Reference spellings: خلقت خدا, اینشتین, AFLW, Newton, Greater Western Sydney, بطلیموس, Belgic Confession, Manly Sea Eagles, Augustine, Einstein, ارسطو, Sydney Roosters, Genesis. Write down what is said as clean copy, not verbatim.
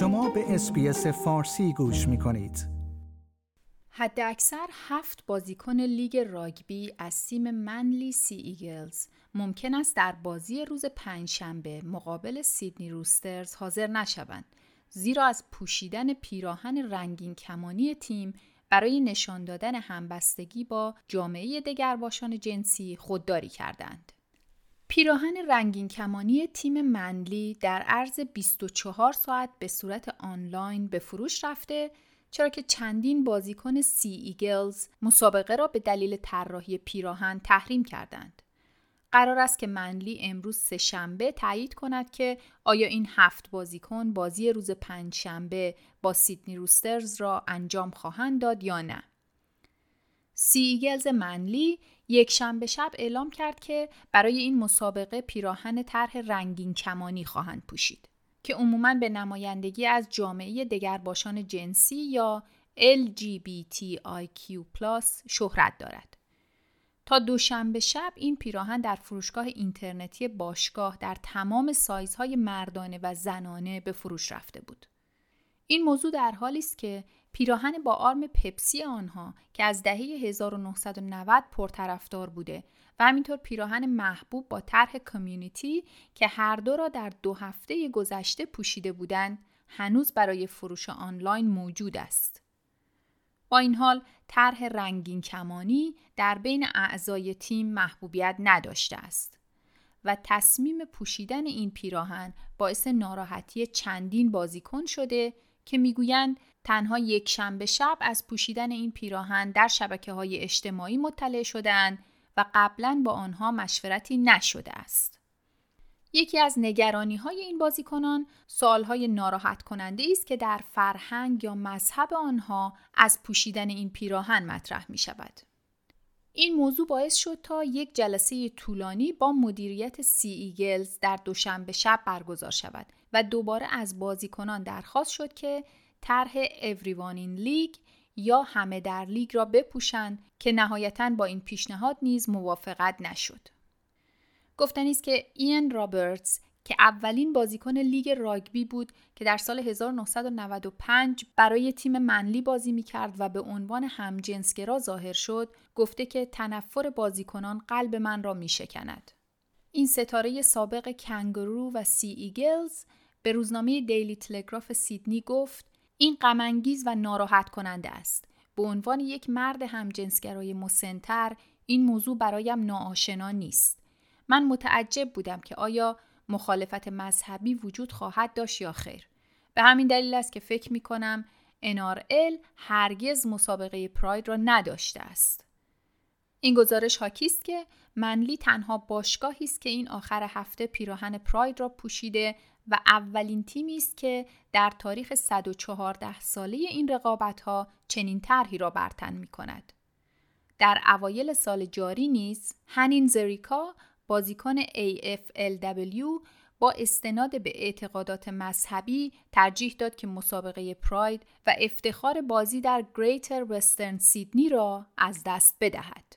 شما به SBS فارسی گوش می‌کنید. حداکثر 7 بازیکن لیگ راگبی از تیم منلی سی ایگلز ممکن است در بازی روز پنجشنبه مقابل سیدنی روسترز حاضر نشوند، زیرا از پوشیدن پیراهن رنگین کمانی تیم برای نشان دادن همبستگی با جامعه دگرباشان جنسی خودداری کردند. پیراهن رنگین کمانی تیم منلی در عرض 24 ساعت به صورت آنلاین به فروش رفته، چرا که چندین بازیکن سی ایگلز مسابقه را به دلیل طراحی پیراهن تحریم کردند. قرار است که منلی امروز سه‌شنبه تایید کند که آیا این 7 بازیکن بازی روز پنجشنبه با سیدنی روسترز را انجام خواهند داد یا نه. سی ایگلز منلی یک شنبه شب اعلام کرد که برای این مسابقه پیراهن طرح رنگین کمانی خواهند پوشید که عموماً به نمایندگی از جامعه دگرباشان جنسی یا LGBTIQ+ شهرت دارد. تا دوشنبه شب این پیراهن در فروشگاه اینترنتی باشگاه در تمام سایزهای مردانه و زنانه به فروش رفته بود. این موضوع در حالی است که پیراهن با آرم پپسی آنها که از دهه 1990 پرطرفدار بوده و همینطور پیراهن محبوب با طرح کامیونیتی که هر دو را در 2 هفته گذشته پوشیده بودند، هنوز برای فروش آنلاین موجود است. با این حال طرح رنگین کمانی در بین اعضای تیم محبوبیت نداشته است و تصمیم پوشیدن این پیراهن باعث ناراحتی چندین بازیکن شده که میگویند تنها یک شنبه شب از پوشیدن این پیراهن در شبکه‌های اجتماعی مطلع شدند و قبلاً با آنها مشورتی نشده است. یکی از نگرانی‌های این بازیکنان سوال‌های ناراحت کننده است که در فرهنگ یا مذهب آنها از پوشیدن این پیراهن مطرح می‌شود. این موضوع باعث شد تا یک جلسه طولانی با مدیریت سی ایگلز در دوشنبه شب برگزار شود و دوباره از بازیکنان درخواست شد که طرح Everyone in League یا همه در لیگ را بپوشند که نهایتاً با این پیشنهاد نیز موافقت نشد. گفتنی است که ایان رابرتس که اولین بازیکن لیگ راگبی بود که در سال 1995 برای تیم منلی بازی می‌کرد و به عنوان همجنسگرا ظاهر شد، گفته که تنفر بازیکنان قلب من را می‌شکند. این ستاره سابق کنگورو و سی ایگلز به روزنامه دیلی تلگراف سیدنی گفت: این غم‌انگیز و ناراحت کننده است. به عنوان یک مرد همجنسگرای مسن‌تر این موضوع برایم ناآشنا نیست. من متعجب بودم که آیا مخالفت مذهبی وجود خواهد داشت یا خیر. به همین دلیل است که فکر می‌کنم NRL هرگز مسابقه پراید را نداشته است. این گزارش حاکی است که منلی تنها باشگاهی است که این آخر هفته پیراهن پراید را پوشیده و اولین تیمی است که در تاریخ 114 ساله این رقابت‌ها چنین طرحی را بر تن می‌کند. در اوایل سال جاری نیز هنین زریکا، بازیکن AFLW، با استناد به اعتقادات مذهبی ترجیح داد که مسابقه پراید و افتخار بازی در گریتر وسترن سیدنی را از دست بدهد.